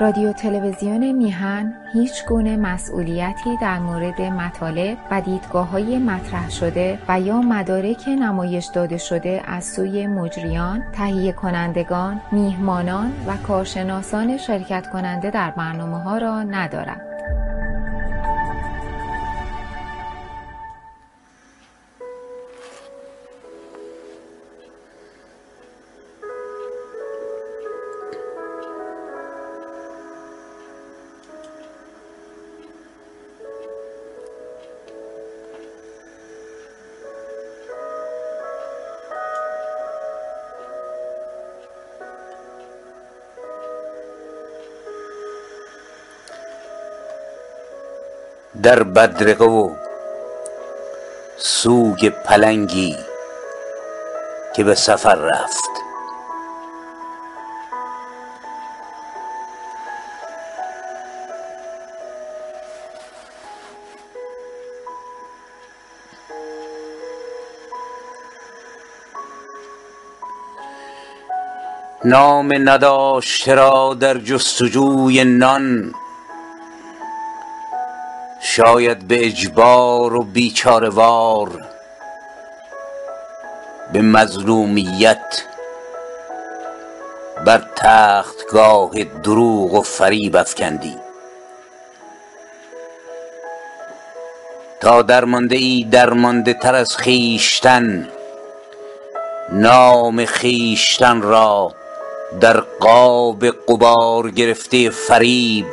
رادیو تلویزیون میهن هیچ گونه مسئولیتی در مورد مطالب و دیدگاه‌های مطرح شده و یا مدارک نمایش داده شده از سوی مجریان، تهیه کنندگان، میهمانان و کارشناسان شرکت کننده در برنامه‌ها را ندارد. در بدرقه و سوگ پلنگی که به سفر رفت، نام نداشته را در جستجوی نان، شاید به اجبار و بیچاره‌وار به مظلومیت بر تختگاه دروغ و فریب افکندی تا درمانده ای درمانده تر از خویشتن، نام خویشتن را در قاب غبار گرفته فریب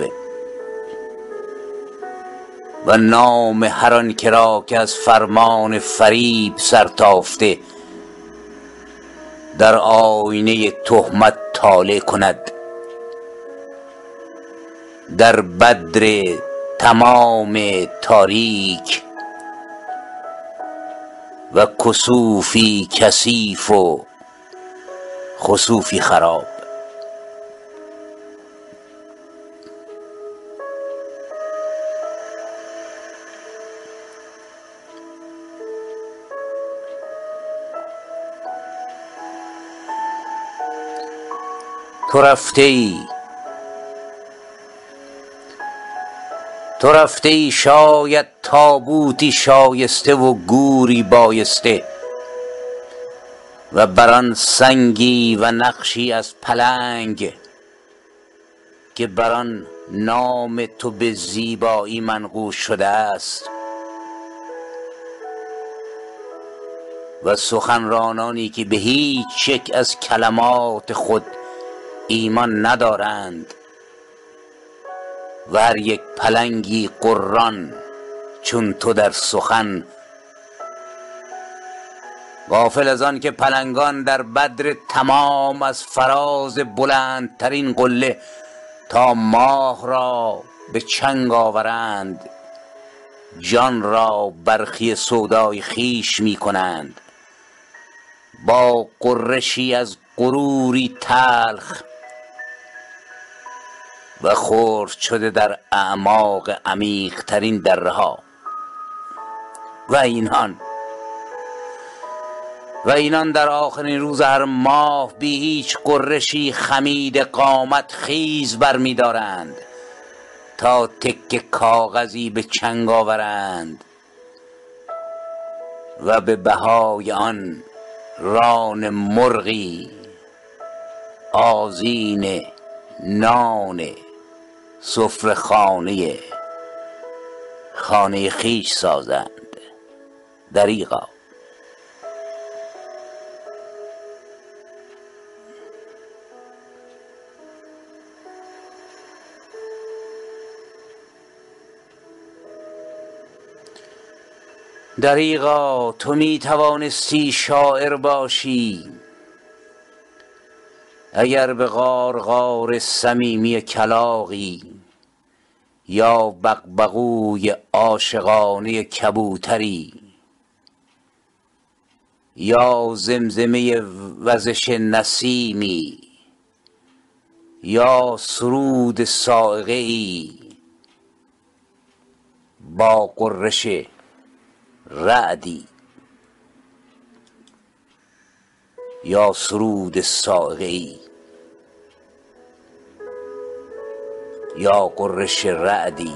و نام هر آن که را که از فرمان فریب سرتافته در آینه تهمت طالع کند. در بدر تمام تاریک و کسوفی کثیف و خسوفی خراب، تو رفته ای شاید تابوتی شایسته و گوری بایسته و بران سنگی و نقشی از پلنگ که بران نام تو به زیبایی منقوش شده است و سخنرانانی که به هیچ شک از کلمات خود ایمان ندارند و هر یک پلنگی قرآن چون تو در سخن، غافل از آن که پلنگان در بدر تمام از فراز بلندترین قله تا ماه را به چنگ آورند، جان را برخی سودای خیش می کنند با قرشی از غروری تلخ و خرد شده در اعماق عمیق ترین درها و اینان در آخرین روز هر ماه بی هیچ قرشی خمید قامت خیز برمی دارند تا تک کاغذی به چنگ آورند و به بهای آن ران مرغی آذین نان سفره خانه خیش سازند. دریغا دریغا تو می توانستی شاعر باشی اگر به غارغار صمیمی کلاغی یا بغبغوی عاشقانه کبوتری یا زمزمه وزش نسیمی یا سرود صاعقه‌ای با قرش رعدی یا سرود صاعقه‌ای. یا قرش رعدی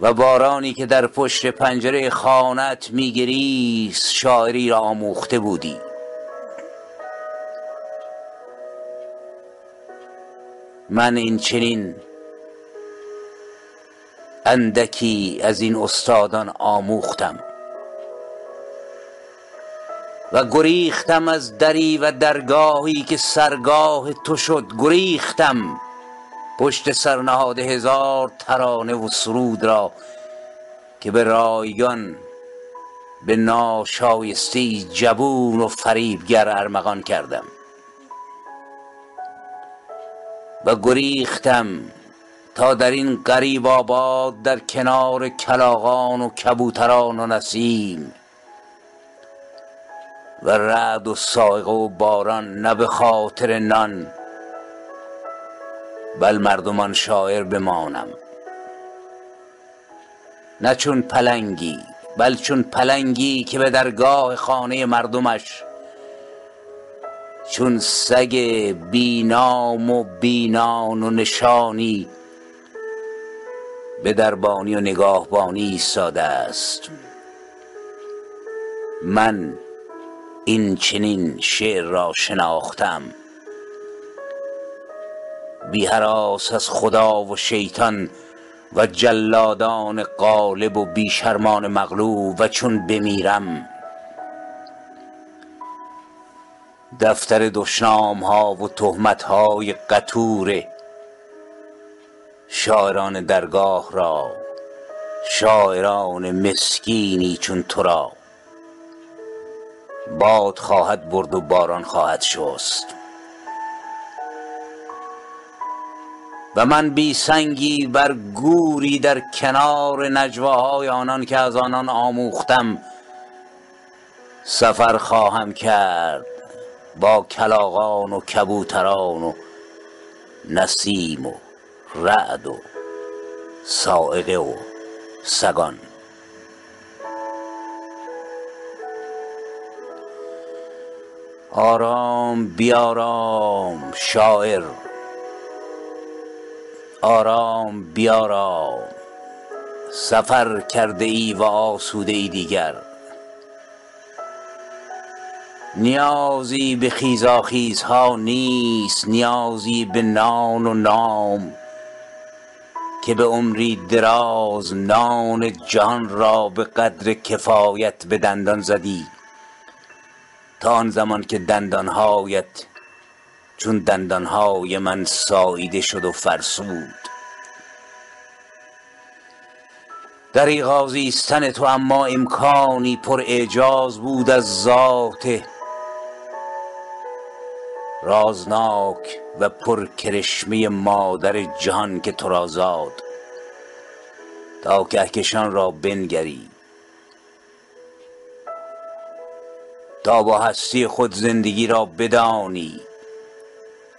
و بارانی که در پشت پنجره خانت میگریست شاعری را آموخته بودی. من این چنین اندکی از این استادان آموختم و گریختم از دری و درگاهی که سرگاه تو شد، گریختم پشت سرنهاد هزار ترانه و سرود را که به رایگان به ناشایستی جبون و فریبگر ارمغان کردم و گریختم تا در این غریب آباد در کنار کلاغان و کبوتران و نسیم و رعد و صاعقه و باران، نه به خاطر نان بل مردمان شاعر بمانم، نه چون پلنگی بل چون پلنگی که به درگاه خانه مردمش چون سگ بینام و بینان و نشانی به دربانی و نگاهبانی ایستاده است. من این چنین شعر را شناختم، بی هراس از خدا و شیطان و جلادان غالب و بیشرمان مغلوب، و چون بمیرم دفتر دشنام ها و تهمت های قطور شاعران درگاه را، شاعران مسکینی چون تو را باد خواهد برد و باران خواهد شست. و من بی سنگی بر گوری در کنار نجواهای آنان که از آنان آموختم سفر خواهم کرد با کلاغان و کبوتران و نسیم و رعد و صاعقه و سگان. آرام بیارام شاعر، آرام بیارام، سفر کرده ای و آسوده ای دیگر، نیازی به خیزاخیزها نیست، نیازی به نان و نام که به عمری دراز نان جهان را به قدر کفایت به دندان زدی تا آن زمان که دندانهایت چون دندانهای من ساییده شد و فرسود. دریغ زیستن تو اما امکانی پر اعجاز بود از ذات رازناک و پر کرشمه مادر جهان که تو را زاد، تا کهکشان را بنگری تا با هستی خود زندگی را بدانی،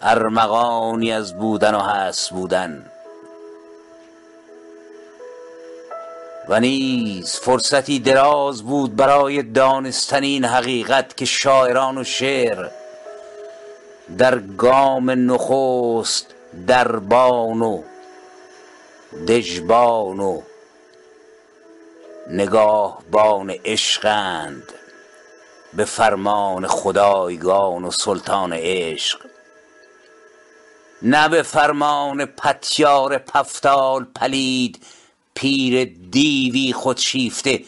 ارمغانی از بودن و هست بودن. و نیز فرصتی دراز بود برای دانستن این حقیقت که شاعران و شعر در گام نخست دربان و دژبان و نگاهبان عشقند به فرمان خدایگان و سلطان عشق، نه به فرمان پتیار پفتال پلید پیر دیوی خودشیفته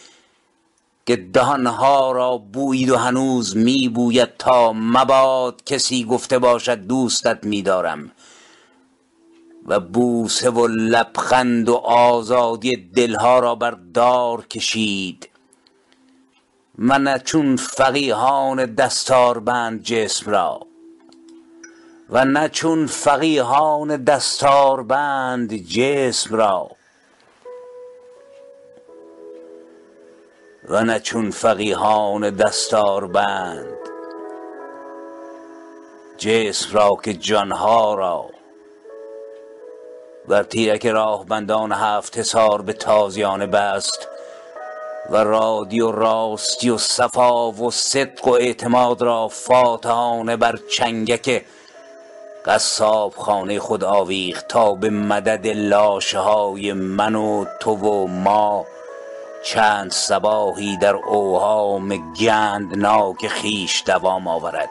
که دهانها را بوید و هنوز می بوید تا مباد کسی گفته باشد دوستت می دارم. و بوسه و لبخند و آزادی دلها را بر دار کشید. من چون فقیهان دستاربند جسم را و نه چون فقیهان دستاربند جسم را و نه چون فقیهان دستاربند جسم را که جانها را بر تیرک راهبندان هفت حصار به تازیانه بست و رادی و راستی و صفا و صدق و اعتماد را فاتحانه بر چنگک قصاب خانه خود آویخت تا به مدد لاشه های من و تو و ما چند صباحی در اوهام گندناک خیش دوام آورد.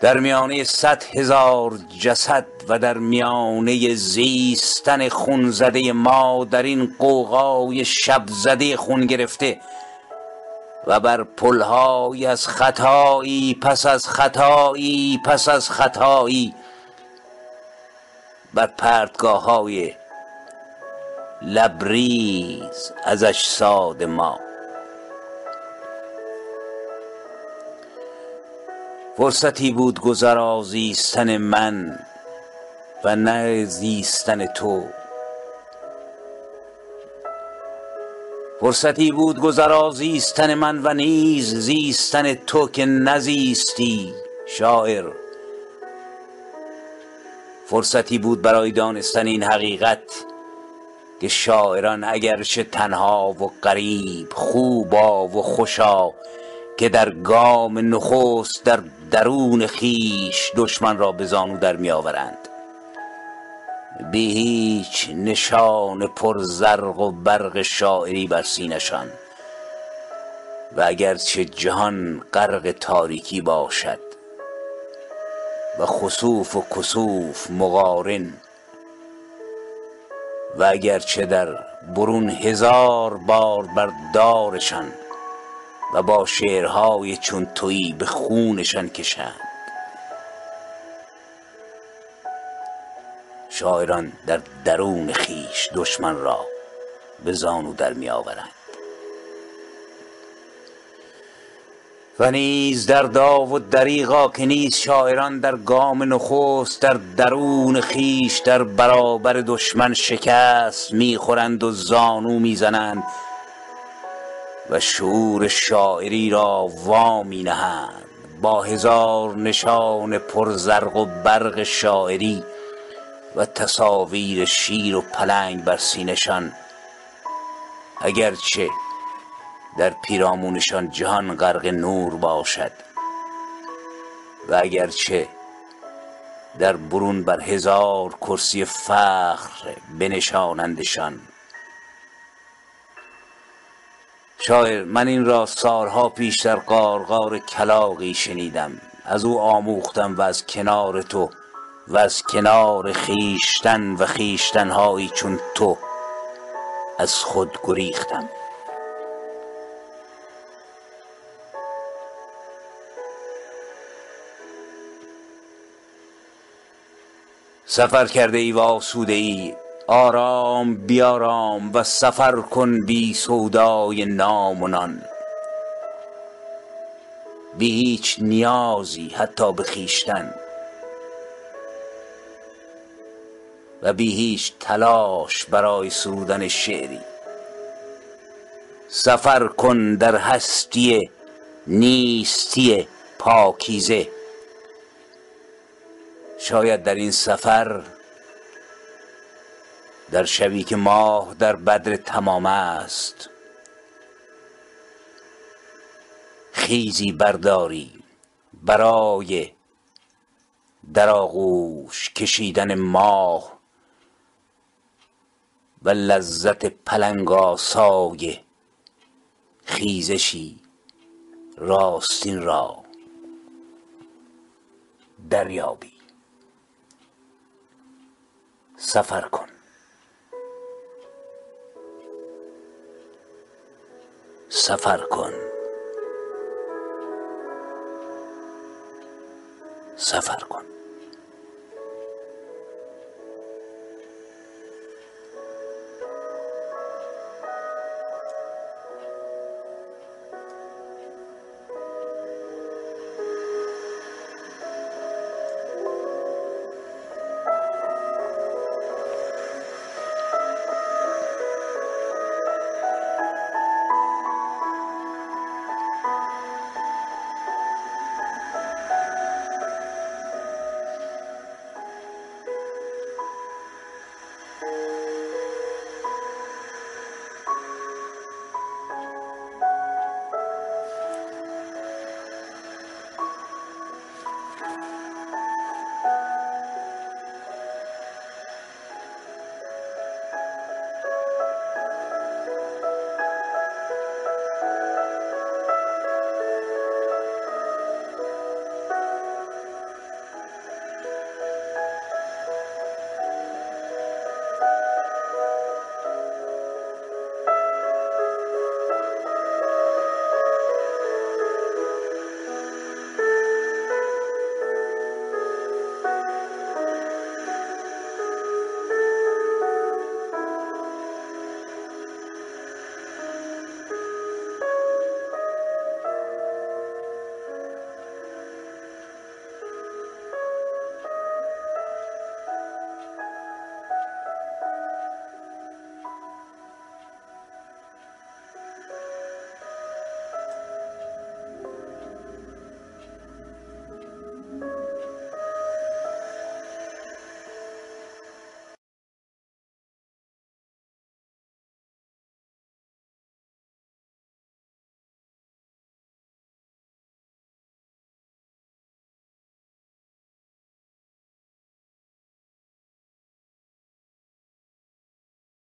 در میانه 100,000 جسد و در میانه زیستن خونزده ما در این قوقای شبزده خون گرفته و بر پلهای از خطایی پس از خطایی پس از خطایی بر پرتگاه های لبریز از اجساد ما. فرصتی بود گذرا زیستن من و نه زیستن تو، فرصتی بود گذرا زیستن من و نیز زیستن تو که نزیستی شاعر. فرصتی بود برای دانستن این حقیقت که شاعران اگرچه تنها و غریب، خوبا و خوشا، که در گام نخست در درون خیش دشمن را به زانو در می آورند، به هیچ نشان پر زرق و برق شاعری بر سینشان. و اگرچه جهان غرق تاریکی باشد و خسوف و کسوف مقارن، و اگرچه در برون 1000 بار بر دارشان و با شعرهای چون تویی به خونشان کشند، شاعران در درون خیش دشمن را به زانو در می آورند. و نیز در دا و دریغا که نیز شاعران در گام نخست در درون خیش در برابر دشمن شکست می خورند و زانو می زنند و شعور شاعری را وامی نهند با 1000 نشان پرزرق و برق شاعری و تصاویر شیر و پلنگ بر سینشان، اگرچه در پیرامونشان جهان غرق نور باشد و اگرچه در برون بر 1000 کرسی فخر بنشانندشان. شاعر، من این را سالها پیش در قارقار کلاغی شنیدم، از او آموختم و از کنار تو و از کنار خیشتن و خیشتنهایی چون تو از خود گریختم. سفر کرده ای و آسوده ای، آرام بیارام و سفر کن بی سودای نامونان، بی هیچ نیازی حتی به خیشتن و بی هیچ تلاش برای سرودن شعری. سفر کن در هستی نیستی پاکیزه، شاید در این سفر در شبی که ماه در بدر تمام است خیزی برداری برای در آغوش کشیدن ماه و لذت پلنگ‌آسای خیزشی راستین را دریابی. سفر کن، سفر کن، سفر کن.